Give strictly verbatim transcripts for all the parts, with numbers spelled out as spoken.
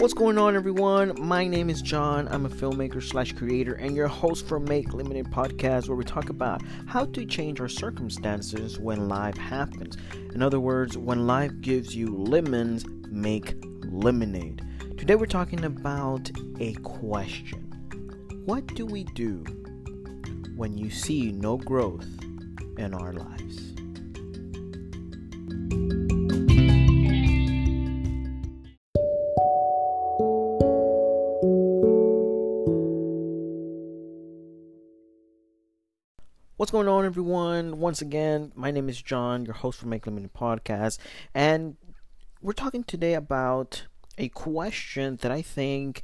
What's going on, everyone? My name is John. I'm a filmmaker slash creator and your host for Make Limited Podcast, where we talk about how to change our circumstances when life happens. In other words, when life gives you lemons, make lemonade. Today we're talking about a question. What do we do when you see no growth in our lives? What's going on, everyone? Once again, my name is John, your host for Make Limited Podcast, and we're talking today about a question that I think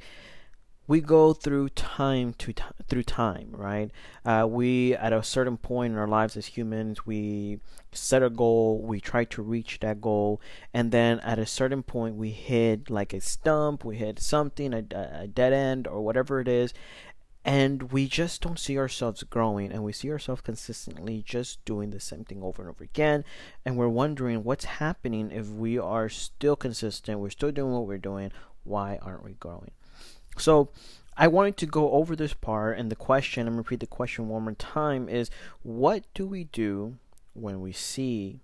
we go through time to t- through time, right? Uh, we, at a certain point in our lives as humans, we set a goal, we try to reach that goal, and then at a certain point, we hit like a stump, we hit something, a, a dead end, or whatever it is. And we just don't see ourselves growing, and we see ourselves consistently just doing the same thing over and over again. And we're wondering what's happening if we are still consistent, we're still doing what we're doing, why aren't we growing? So I wanted to go over this part, and the question, I'm going to repeat the question one more time, is what do we do when we see,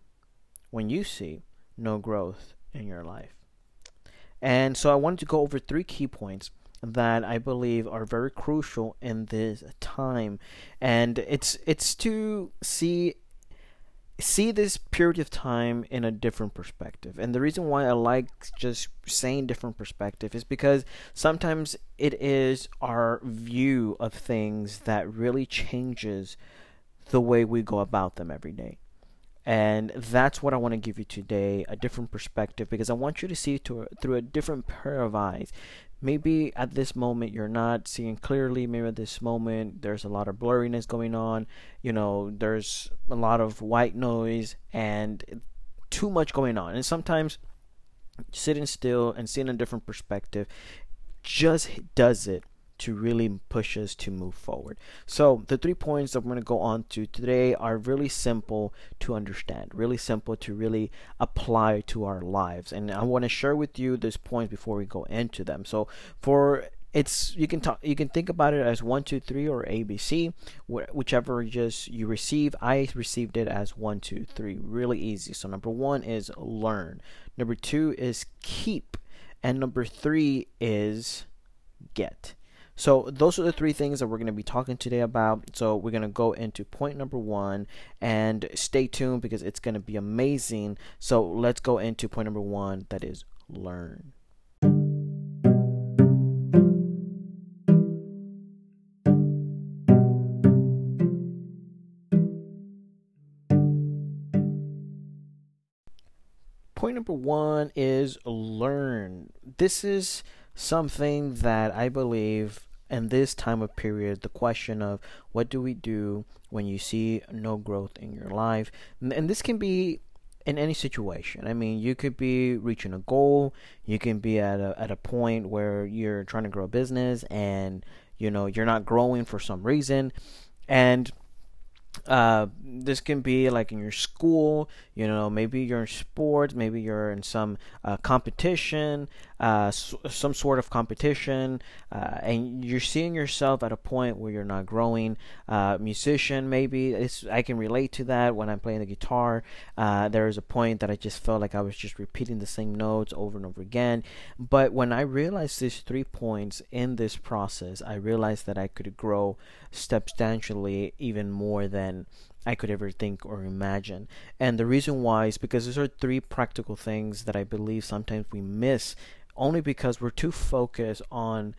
when you see no growth in your life? And so I wanted to go over three key points that I believe are very crucial in this time, and it's it's to see see this period of time in a different perspective. And the reason why I like just saying different perspective is because sometimes it is our view of things that really changes the way we go about them every day. And that's what I want to give you today, a different perspective, because I want you to see it to, through a different pair of eyes. Maybe at this moment you're not seeing clearly. Maybe at this moment there's a lot of blurriness going on. You know, there's a lot of white noise and too much going on. And sometimes sitting still and seeing a different perspective just does it to really push us to move forward. So the three points that we're going to go on to today are really simple to understand, really simple to really apply to our lives. And I want to share with you these points before we go into them. So for it's you can talk, you can think about it as one, two, three, or A B C, wh- whichever just you receive. I received it as one, two, three, really easy. So number one is learn. Number two is keep, and number three is get. So those are the three things that we're going to be talking today about. So we're going to go into point number one, and stay tuned because it's going to be amazing. So let's go into point number one, that is learn. Point number one is learn. This is something that I believe in this time of period, the question of what do we do when you see no growth in your life? And this can be in any situation. I mean, you could be reaching a goal. You can be at a, at a point where you're trying to grow a business and, you know, you're not growing for some reason. And uh, this can be like in your school, you know, maybe you're in sports, maybe you're in some uh, competition, uh, s- some sort of competition, uh, and you're seeing yourself at a point where you're not growing. Uh, musician, maybe it's, I can relate to that when I'm playing the guitar. Uh, there is a point that I just felt like I was just repeating the same notes over and over again. But when I realized these three points in this process, I realized that I could grow substantially even more than I could ever think or imagine. And the reason why is because these are three practical things that I believe sometimes we miss only because we're too focused on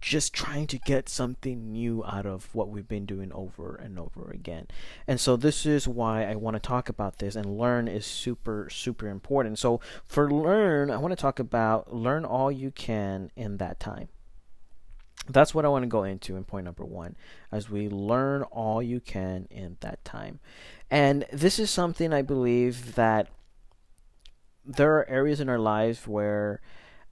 just trying to get something new out of what we've been doing over and over again. And so this is why I want to talk about this, and learn is super, super important. So for learn, I want to talk about learn all you can in that time. That's what I want to go into in point number one, as we learn all you can in that time. And this is something I believe that there are areas in our lives where,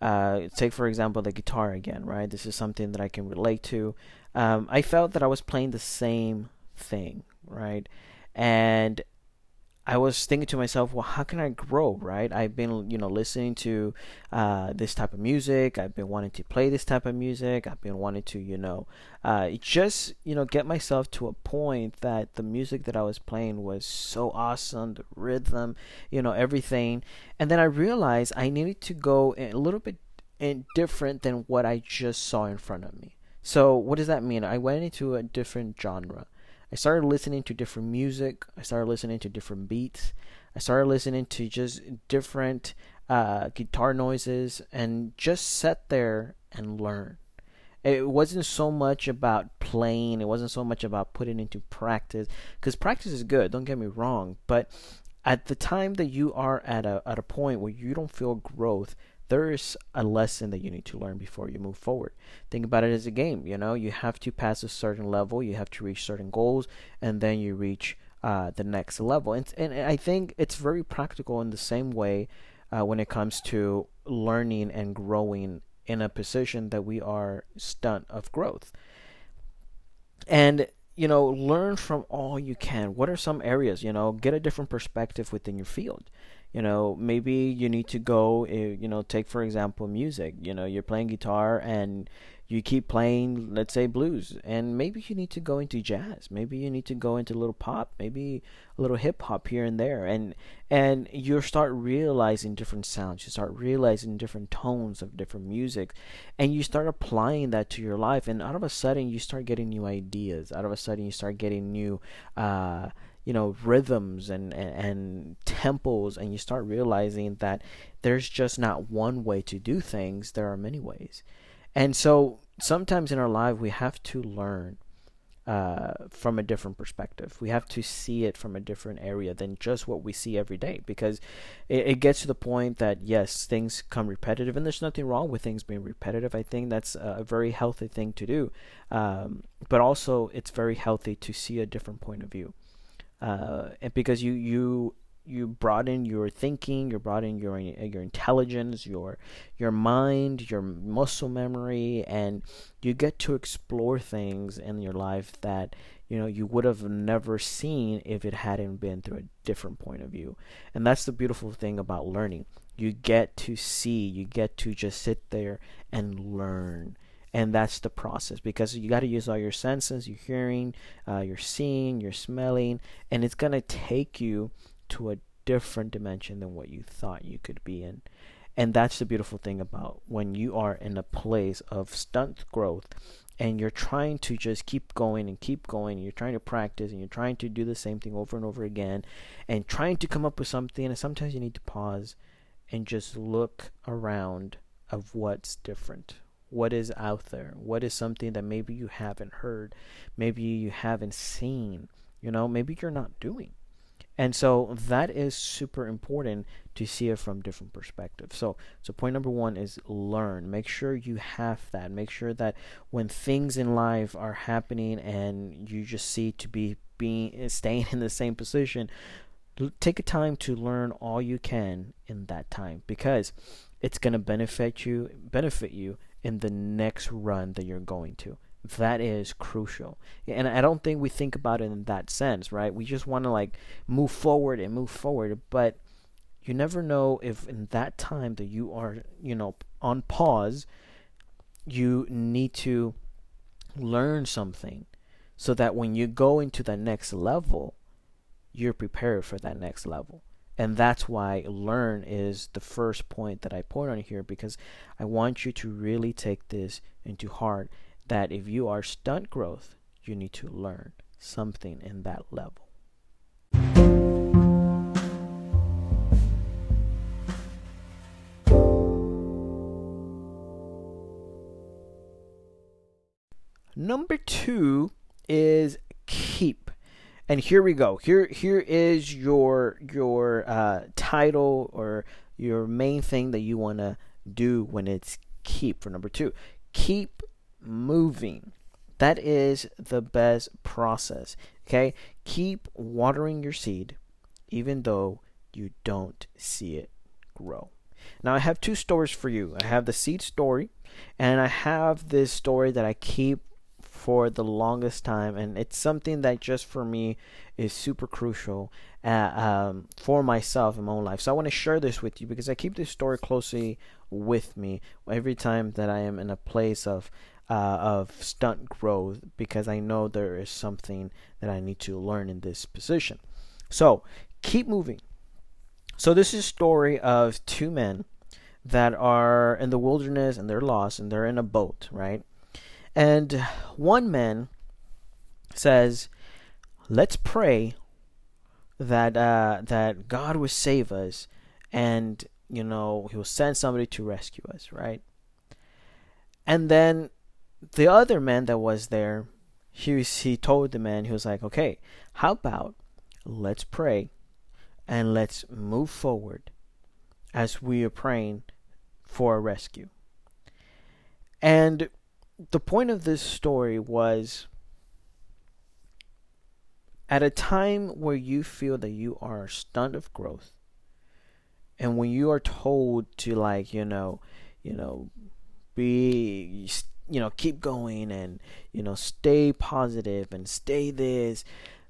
uh, take for example the guitar again, right? This is something that I can relate to. Um, I felt that I was playing the same thing, right? And I was thinking to myself, well, how can I grow, right? I've been, you know, listening to uh, this type of music. I've been wanting to play this type of music. I've been wanting to, you know, uh, just, you know, get myself to a point that the music that I was playing was so awesome, the rhythm, you know, everything. And then I realized I needed to go a little bit different than what I just saw in front of me. So what does that mean? I went into a different genre. I started listening to different music. I started listening to different beats. I started listening to just different uh, guitar noises, and just sat there and learn. It wasn't so much about playing. It wasn't so much about putting into practice, because practice is good, don't get me wrong. But at the time that you are at a at a point where you don't feel growth, there is a lesson that you need to learn before you move forward. Think about it as a game. You know, you have to pass a certain level, you have to reach certain goals, and then you reach uh, the next level. And and I think it's very practical in the same way uh, when it comes to learning and growing in a position that we are stunt of growth. And you know, learn from all you can. What are some areas? You know, get a different perspective within your field. You know, maybe you need to go, you know, take, for example, music. You know, you're playing guitar and you keep playing, let's say, blues. And maybe you need to go into jazz. Maybe you need to go into a little pop, maybe a little hip hop here and there. And and you start realizing different sounds. You start realizing different tones of different music. And you start applying that to your life. And out of a sudden, you start getting new ideas. Out of a sudden, you start getting new uh you know, rhythms and, and, and tempos, and you start realizing that there's just not one way to do things. There are many ways. And so sometimes in our life, we have to learn uh, from a different perspective. We have to see it from a different area than just what we see every day, because it, it gets to the point that, yes, things come repetitive, and there's nothing wrong with things being repetitive. I think that's a very healthy thing to do. Um, but also it's very healthy to see a different point of view. Uh, and because you, you you broaden your thinking, you broaden your your intelligence, your your mind, your muscle memory, and you get to explore things in your life that you know you would have never seen if it hadn't been through a different point of view. And that's the beautiful thing about learning. You get to see, you get to just sit there and learn. And that's the process, because you got to use all your senses, your hearing, uh, your seeing, your smelling, and it's going to take you to a different dimension than what you thought you could be in. And that's the beautiful thing about when you are in a place of stunt growth and you're trying to just keep going and keep going. And you're trying to practice and you're trying to do the same thing over and over again and trying to come up with something. And sometimes you need to pause and just look around of what's different. What is out there? What is something that maybe you haven't heard? Maybe you haven't seen, you know, maybe you're not doing. And so that is super important to see it from different perspectives. So, so point number one is learn. Make sure you have that. Make sure that when things in life are happening and you just see to be being staying in the same position, take a time to learn all you can in that time, because it's going to benefit you, benefit you in the next run that you're going to. That is crucial. And I don't think we think about it in that sense, right? We just want to like move forward and move forward, but you never know if in that time that you are, you know, on pause, you need to learn something so that when you go into the next level, you're prepared for that next level. And that's why learn is the first point that I put on here, because I want you to really take this into heart that if you are stunt growth, you need to learn something in that level. Number two is keep. And here we go. Here, here is your your uh, title or your main thing that you want to do when it's keep for number two. Keep moving. That is the best process. Okay? Keep watering your seed, even though you don't see it grow. Now, I have two stories for you. I have the seed story, and I have this story that I keep for the longest time, and it's something that just for me is super crucial uh, um, for myself in my own life. So I want to share this with you because I keep this story closely with me every time that I am in a place of uh, of stunt growth, because I know there is something that I need to learn in this position. So keep moving. So this is a story of two men that are in the wilderness and they're lost and they're in a boat, right? And one man says, let's pray that uh, that God will save us, and, you know, he will send somebody to rescue us, right? And then the other man that was there, he, he told the man, he was like, okay, how about let's pray and let's move forward as we are praying for a rescue. And the point of this story was, at a time where you feel that you are stunned of growth, and when you are told to, like, you know, you know, be, you know, keep going and, you know, stay positive and stay this,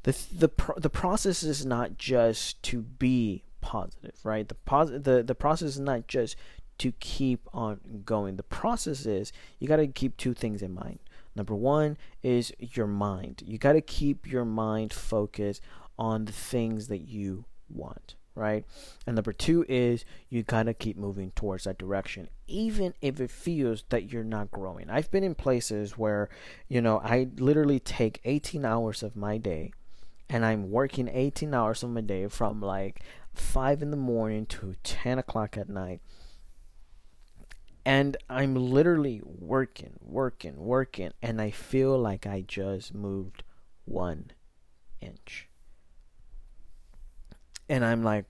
the the pro- the process is not just to be positive, right? The pos- the the process is not just to keep on going. The process is, you got to keep two things in mind. Number one is your mind. You got to keep your mind focused on the things that you want, right? And number two is, you got to keep moving towards that direction, even if it feels that you're not growing. I've been in places where, you know, I literally take eighteen hours of my day, and I'm working eighteen hours of my day from like five in the morning to ten o'clock at night. And I'm literally working, working, working, and I feel like I just moved one inch. And I'm like,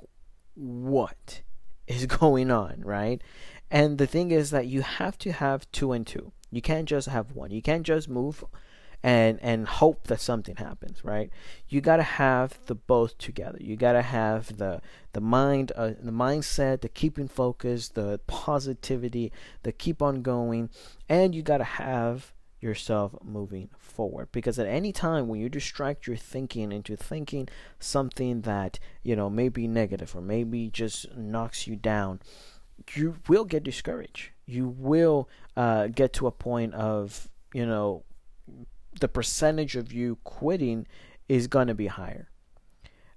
what is going on, right? And the thing is that you have to have two and two. You can't just have one. You can't just move and and hope that something happens, right? You gotta have the both together. You gotta have the the mind, uh, the mindset, the keeping focus, the positivity, the keep on going, and you gotta have yourself moving forward. Because at any time when you distract your thinking into thinking something that, you know, may be negative or maybe just knocks you down, you will get discouraged. You will uh, get to a point of, you know, the percentage of you quitting is going to be higher.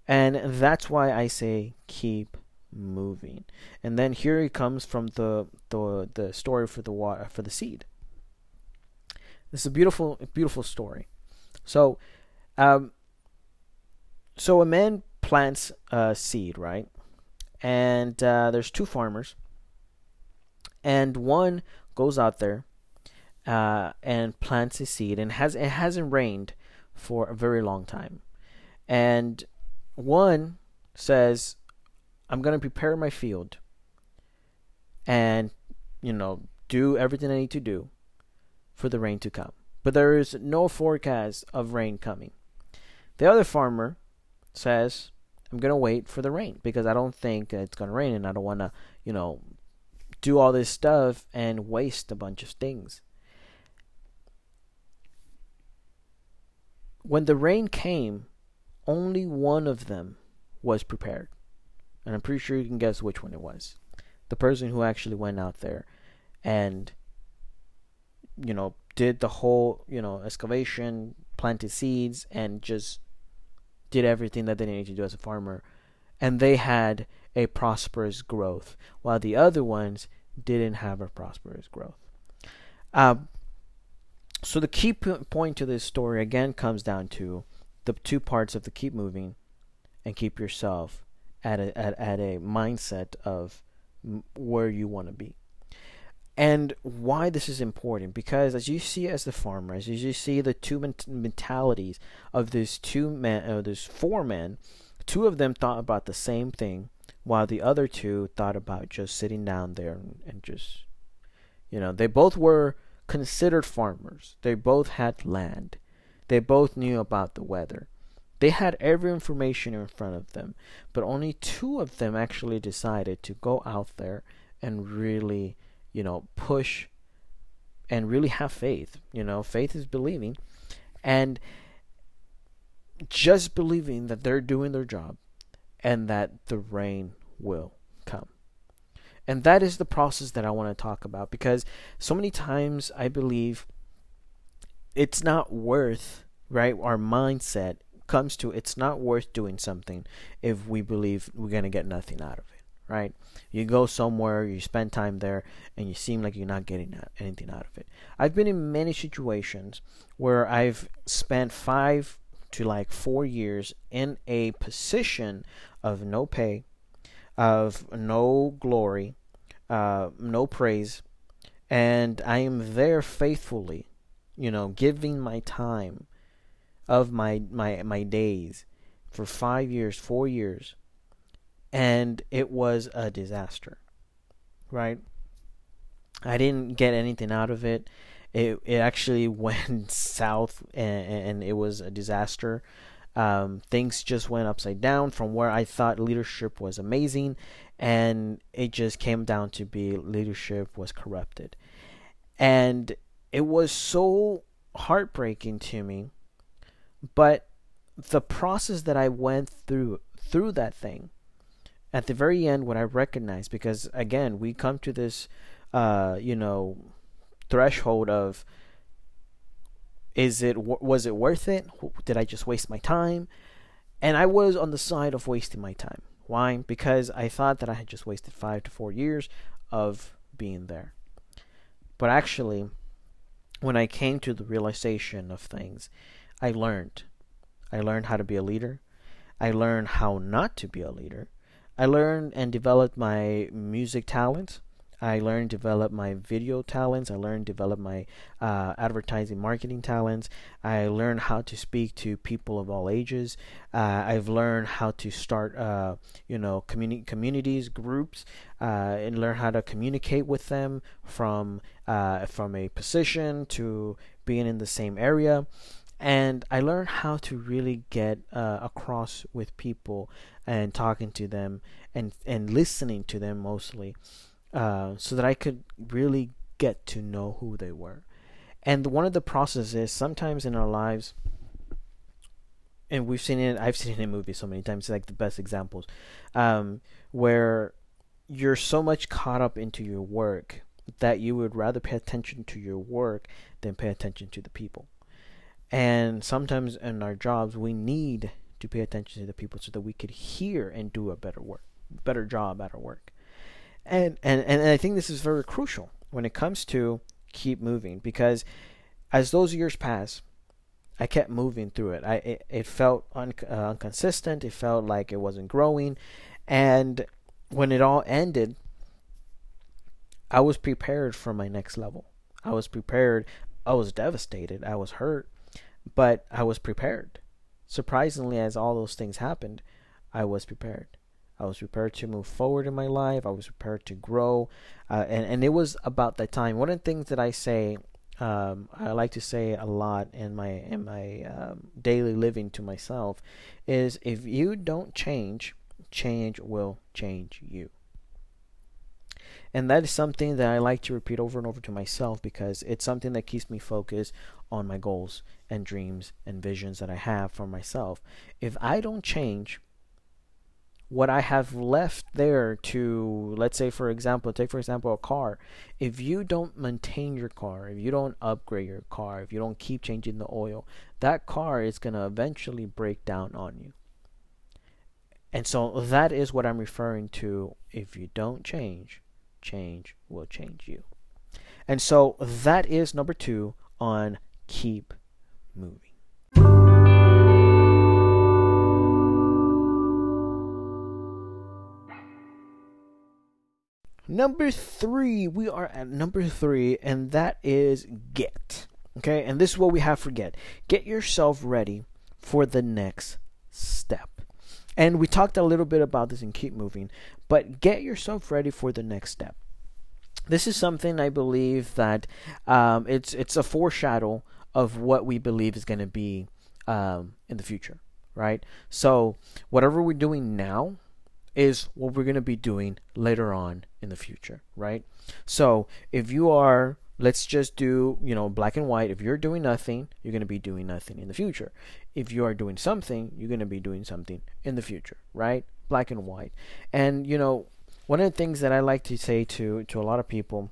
And that's why I say keep moving. And then here it comes from the the, the story for the water, for the seed. This is a beautiful beautiful story. So um so a man plants a seed, right? And uh, there's two farmers. And one goes out there Uh, and plants a seed, and has it hasn't rained for a very long time. And one says, I'm going to prepare my field and, you know, do everything I need to do for the rain to come. But there is no forecast of rain coming. The other farmer says, I'm going to wait for the rain because I don't think it's going to rain, and I don't want to, you know, do all this stuff and waste a bunch of things. When the rain came, only one of them was prepared. And I'm pretty sure you can guess which one it was. The person who actually went out there and, you know, did the whole, you know, excavation, planted seeds, and just did everything that they needed to do as a farmer. And they had a prosperous growth, while the other ones didn't have a prosperous growth. Um, So the key p- point to this story again comes down to the two parts of the keep moving and keep yourself at a, at, at a mindset of m- where you want to be. And why this is important, because as you see as the farmer, as you see the two ment- mentalities of these two men, uh, these four men, two of them thought about the same thing, while the other two thought about just sitting down there and, and just, you know, they both were considered farmers. They both had land. They both knew about the weather. They had every information in front of them, but only two of them actually decided to go out there and really, you know, push and really have faith. You know, faith is believing. and just believing that they're doing their job and that the rain will come. And that is the process that I want to talk about, because so many times I believe it's not worth, right? Our mindset comes to it's not worth doing something if we believe we're going to get nothing out of it, right? You go somewhere, you spend time there, and you seem like you're not getting anything out of it. I've been in many situations where I've spent five to like four years in a position of no pay, of no glory, uh, no praise, and I am there faithfully, you know, giving my time of my, my, my days for five years, four years, and it was a disaster, right? I didn't get anything out of it. It it actually went south, and, and it was a disaster. Um, things just went upside down from where I thought leadership was amazing, and it just came down to be leadership was corrupted. And it was so heartbreaking to me, but the process that I went through through that thing, at the very end, what I recognized, because again, we come to this, uh, you know, threshold of, is it was it worth it? Did I just waste my time? And I was on the side of wasting my time. Why? Because I thought that I had just wasted five to four years of being there. But actually, when I came to the realization of things, I learned. I learned how to be a leader. I learned how not to be a leader. I learned and developed my music talent. I learned to develop my video talents. I learned to develop my uh, advertising marketing talents. I learned how to speak to people of all ages. Uh, I've learned how to start, uh, you know, communi- communities, groups, uh, and learn how to communicate with them from uh, from a position to being in the same area. And I learned how to really get uh, across with people and talking to them and and listening to them mostly. Uh, so that I could really get to know who they were. And one of the processes is sometimes in our lives, and we've seen it, I've seen it in movies so many times, it's like the best examples, um, where you're so much caught up into your work that you would rather pay attention to your work than pay attention to the people. And sometimes in our jobs, we need to pay attention to the people so that we could hear and do a better work, better job at our work. And, and and I think this is very crucial when it comes to keep moving, because as those years pass, I kept moving through it. I it, it felt un, uh, inconsistent. It felt like it wasn't growing, and when it all ended, I was prepared for my next level. I was prepared. I was devastated. I was hurt, but I was prepared. Surprisingly, as all those things happened, I was prepared. I was prepared to move forward in my life. I was prepared to grow. Uh, and, and it was about that time. One of the things that I say, um, I like to say a lot in my in my um, daily living to myself, is if you don't change, change will change you. And that is something that I like to repeat over and over to myself, because it's something that keeps me focused on my goals and dreams and visions that I have for myself. If I don't change, what I have left there to, let's say, for example, take for example a car. If you don't maintain your car, if you don't upgrade your car, if you don't keep changing the oil, that car is going to eventually break down on you. And so that is what I'm referring to. If you don't change, change will change you. And so that is number two on keep moving. Number three, we are at number three, and that is get. Okay, and this is what we have for get. Get yourself ready for the next step. And we talked a little bit about this in Keep Moving, but get yourself ready for the next step. This is something I believe that um, it's it's a foreshadow of what we believe is going to be um, in the future, right? So whatever we're doing now is what we're going to be doing later on in the future, right? So if you are Let's just do, you know, black and white. If you're doing nothing, you're going to be doing nothing in the future. If you are doing something, you're going to be doing something in the future, right? Black and white. And, you know, one of the things that I like to say to, to a lot of people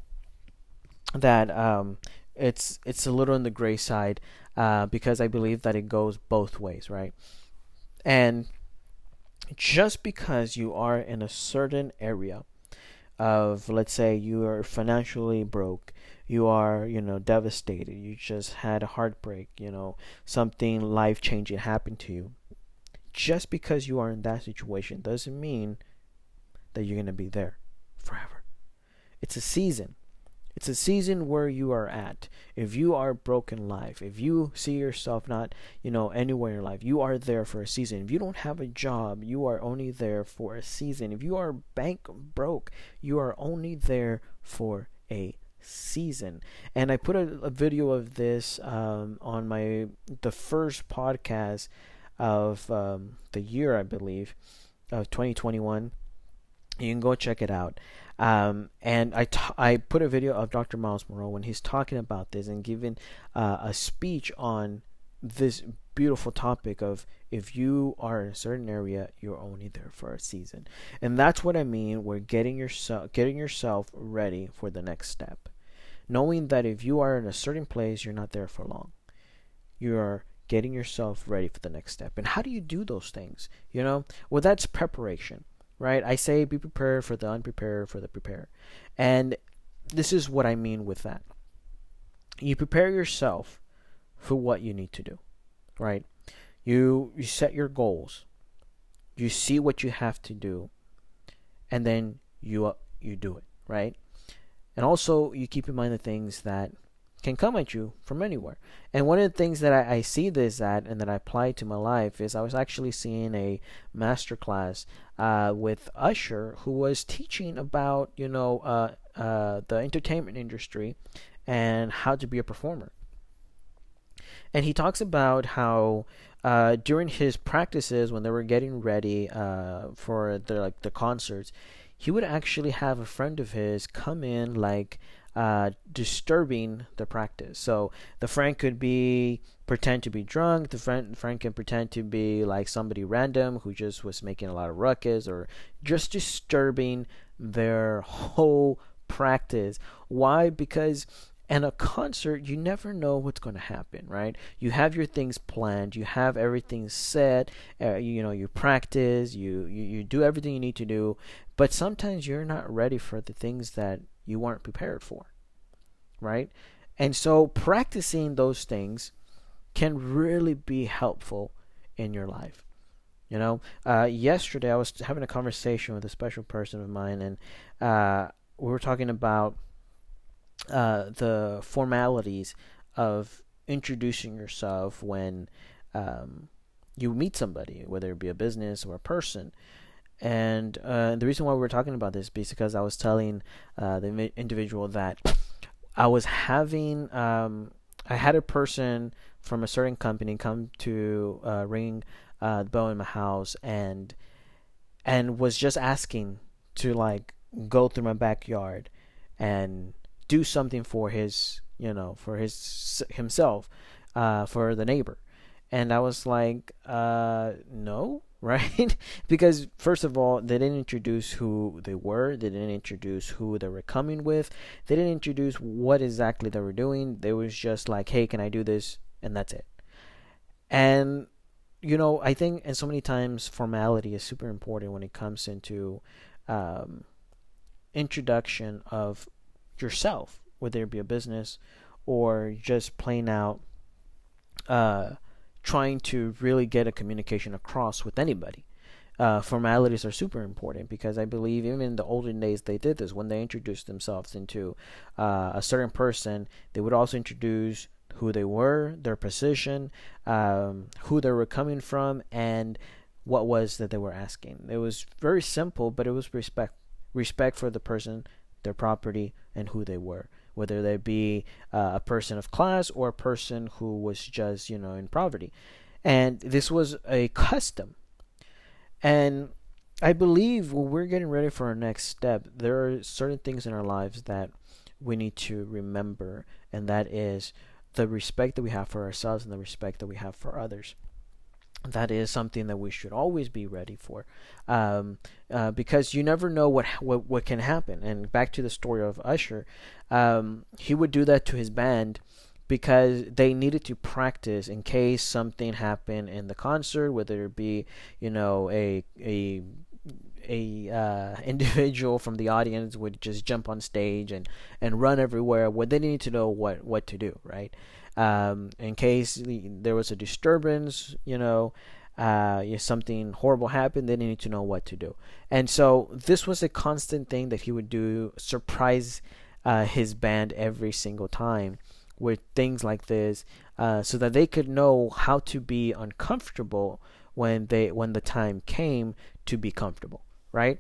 that um, it's, it's a little on the gray side uh, because I believe that it goes both ways, right? And just because you are in a certain area of, let's say, you are financially broke, you are, you know, devastated, you just had a heartbreak, you know, something life-changing happened to you. Just because you are in that situation doesn't mean that you're going to be there forever. It's a season. It's a season where you are at. If you are broke in life, if you see yourself not, you know, anywhere in life, you are there for a season. If you don't have a job, you are only there for a season. If you are bank broke, you are only there for a season. And I put a, a video of this um, on my the first podcast of um, the year, I believe, of twenty twenty-one. You can go check it out. Um, and I, t- I put a video of Doctor Miles Monroe when he's talking about this and giving uh, a speech on this beautiful topic of if you are in a certain area, you're only there for a season. And that's what I mean. We're getting yourself, getting yourself ready for the next step. Knowing that if you are in a certain place, you're not there for long. You're getting yourself ready for the next step. And how do you do those things? You know, well, that's preparation. Right? I say be prepared for the unprepared, for the prepared. And this is what I mean with that. You prepare yourself for what you need to do, right? You you set your goals. You see what you have to do. And then you uh, you do it, right? And also you keep in mind the things that can come at you from anywhere. And one of the things that I, I see this at and that I apply to my life is I was actually seeing a masterclass uh, with Usher, who was teaching about, you know, uh, uh, the entertainment industry and how to be a performer. And he talks about how uh, during his practices when they were getting ready uh, for the, like, the concerts, he would actually have a friend of his come in like Uh, disturbing the practice. So the friend could be pretend to be drunk. The friend friend can pretend to be like somebody random who just was making a lot of ruckus or just disturbing their whole practice. Why? Because in a concert, you never know what's going to happen, right? You have your things planned. You have everything set. Uh, you, you know, you practice. You, you you do everything you need to do. But sometimes you're not ready for the things that you weren't prepared for, right? And so practicing those things can really be helpful in your life. You know, uh, yesterday I was having a conversation with a special person of mine, and uh, we were talking about uh, the formalities of introducing yourself when um, you meet somebody, whether it be a business or a person. And uh, the reason why we were talking about this is because I was telling uh, the individual that I was having, um, I had a person from a certain company come to uh, ring uh, the bell in my house, and and was just asking to like go through my backyard and do something for his, you know, for his himself, uh, for the neighbor. And I was like, uh, no. Right? Because first of all, they didn't introduce who they were. They didn't introduce who they were coming with. They didn't introduce what exactly they were doing. They was just like, hey, can I do this? And that's it. And, you know, I think, and so many times formality is super important when it comes into um, introduction of yourself, whether it be a business or just plain out uh trying to really get a communication across with anybody. Uh, formalities are super important because I believe even in the olden days they did this. When they introduced themselves into uh, a certain person, they would also introduce who they were, their position, um, who they were coming from, and what was that they were asking. It was very simple, but it was respect respect for the person, their property, and who they were. Whether they be uh, a person of class or a person who was just, you know, in poverty. And this was a custom. And I believe when we're getting ready for our next step, there are certain things in our lives that we need to remember, and that is the respect that we have for ourselves and the respect that we have for others. That is something that we should always be ready for, um, uh, because you never know what, what what can happen. And back to the story of Usher, um, he would do that to his band because they needed to practice in case something happened in the concert, whether it be, you know, a a a uh, individual from the audience would just jump on stage and, and run everywhere. Well, they need to know what, what to do, right? Um, in case there was a disturbance, you know, uh, if something horrible happened, they needed to know what to do. And so this was a constant thing that he would do, surprise uh, his band every single time with things like this, uh, so that they could know how to be uncomfortable when they when the time came to be comfortable, right?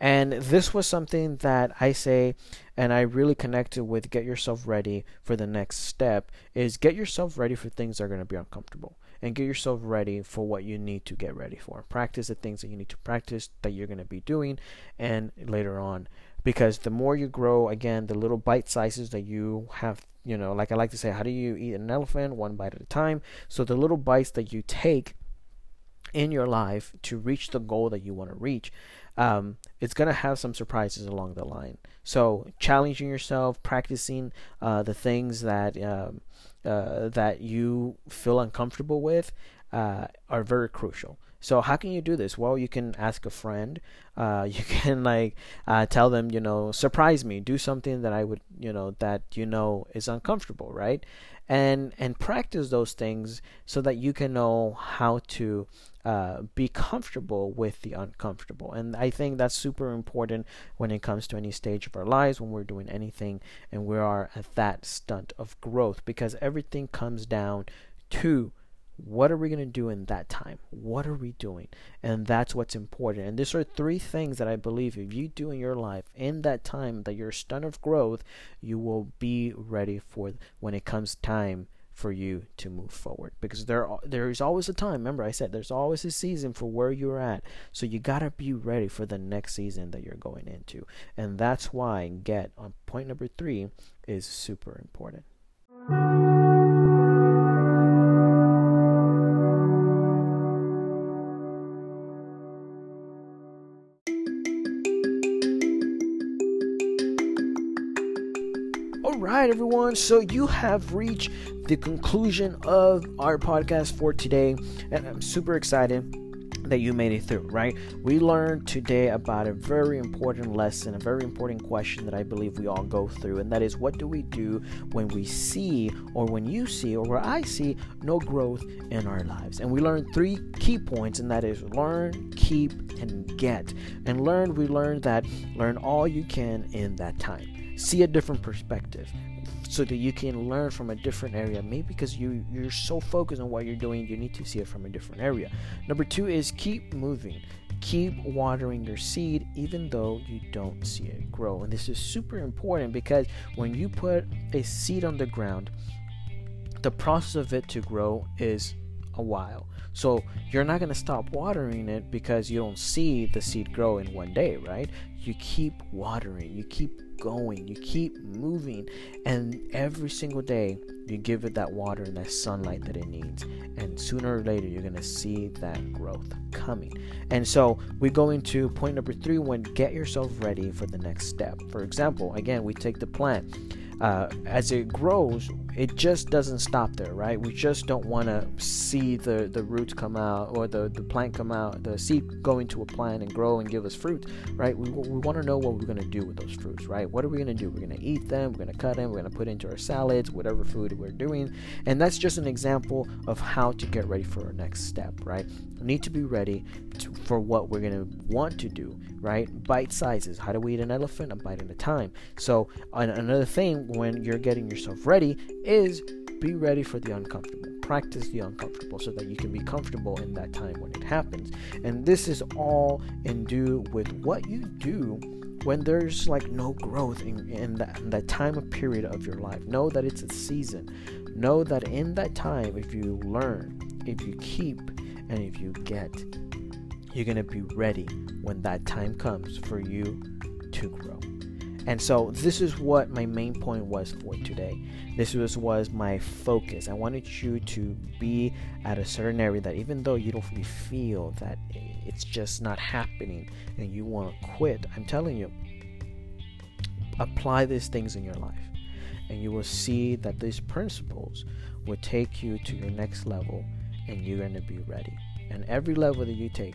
And this was something that I say, and I really connected with get yourself ready for the next step, is get yourself ready for things that are going to be uncomfortable, and get yourself ready for what you need to get ready for. Practice the things that you need to practice that you're going to be doing and later on, because the more you grow, again, the little bite sizes that you have, you know, like I like to say, how do you eat an elephant? One bite at a time. So the little bites that you take in your life to reach the goal that you want to reach, um, it's going to have some surprises along the line. So challenging yourself, practicing uh, the things that um, uh, that you feel uncomfortable with uh, are very crucial. So how can you do this? Well, you can ask a friend. Uh, you can like uh, tell them, you know, surprise me. Do something that I would, you know, that you know is uncomfortable, right? And and practice those things so that you can know how to uh, be comfortable with the uncomfortable. And I think that's super important when it comes to any stage of our lives, when we're doing anything, and we are at that stunt of growth, because everything comes down to what are we going to do in that time? What are we doing? And that's what's important. And these are three things that I believe if you do in your life in that time that you're stunned of growth, you will be ready for when it comes time for you to move forward. Because there there is always a time. Remember, I said there's always a season for where you're at. So you got to be ready for the next season that you're going into. And that's why get on point number three is super important. All right, everyone, so you have reached the conclusion of our podcast for today, and I'm super excited that you made it through, right? We learned today about a very important lesson, a very important question that I believe we all go through, and that is, what do we do when we see, or when you see, or where I see, no growth in our lives? And we learned three key points, and that is learn, keep, and get. And learn, we learned that learn all you can in that time. See a different perspective so that you can learn from a different area. Maybe because you, you're so focused on what you're doing, you need to see it from a different area. Number two is keep moving. Keep watering your seed even though you don't see it grow. And this is super important because when you put a seed on the ground, the process of it to grow is a while. So you're not going to stop watering it because you don't see the seed grow in one day, right? You keep watering, you keep going, you keep moving, and every single day you give it that water and that sunlight that it needs, and sooner or later you're going to see that growth coming. And so we go into point number three, when get yourself ready for the next step. For example, again, we take the plant. Uh, as it grows, it just doesn't stop there, right? We just don't want to see the, the roots come out, or the, the plant come out, the seed go into a plant and grow and give us fruit, right? We, we want to know what we're going to do with those fruits, right? What are we going to do? We're going to eat them, we're going to cut them, we're going to put into our salads, whatever food we're doing. And that's just an example of how to get ready for our next step, right? We need to be ready to, for what we're going to want to do, right? Bite sizes. How do we eat an elephant? A bite at a time. So an, another thing when you're getting yourself ready is be ready for the uncomfortable. Practice the uncomfortable so that you can be comfortable in that time when it happens. And this is all in due with what you do when there's like no growth in, in, that, in that time or period of your life. Know that it's a season. Know that in that time, if you learn, if you keep, and if you get, you're going to be ready when that time comes for you to grow. And so this is what my main point was for today. This was, was my focus. I wanted you to be at a certain area that even though you don't really feel that it's just not happening and you want to quit, I'm telling you, apply these things in your life, and you will see that these principles will take you to your next level, and you're going to be ready. And every level that you take,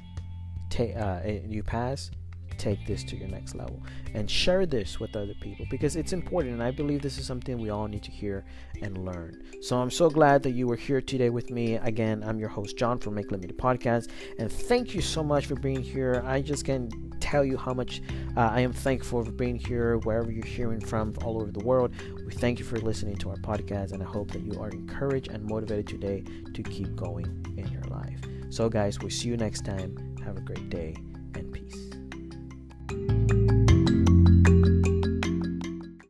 take uh, you pass, take this to your next level, and share this with other people, because it's important, and I believe this is something we all need to hear and learn. So I'm so glad that you were here today with me. Again, I'm your host, John, from Make Limited Podcast, and thank you so much for being here. I just can't tell you how much uh, I am thankful for being here, wherever you're hearing from, all over the world. We thank you for listening to our podcast, and I hope that you are encouraged and motivated today to keep going in your life. So guys, we'll see you next time. Have a great day, and peace.